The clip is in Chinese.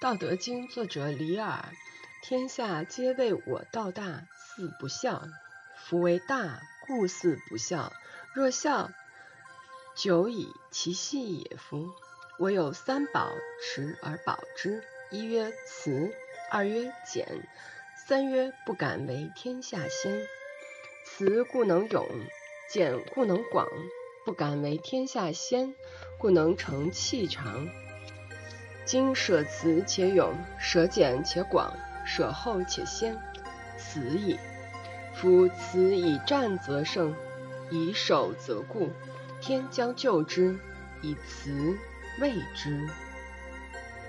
道德经作者李耳，天下皆谓我道大，四不孝。夫为大，故四不孝。若孝，久矣其细也夫。我有三宝，持而保之。一曰慈，二曰俭，三曰不敢为天下先。慈故能勇，俭故能广，不敢为天下先，故能成器长。今舍慈且勇，舍俭且广，舍后且先，此矣。夫慈以战则胜，以守则固。天将救之，以慈卫之。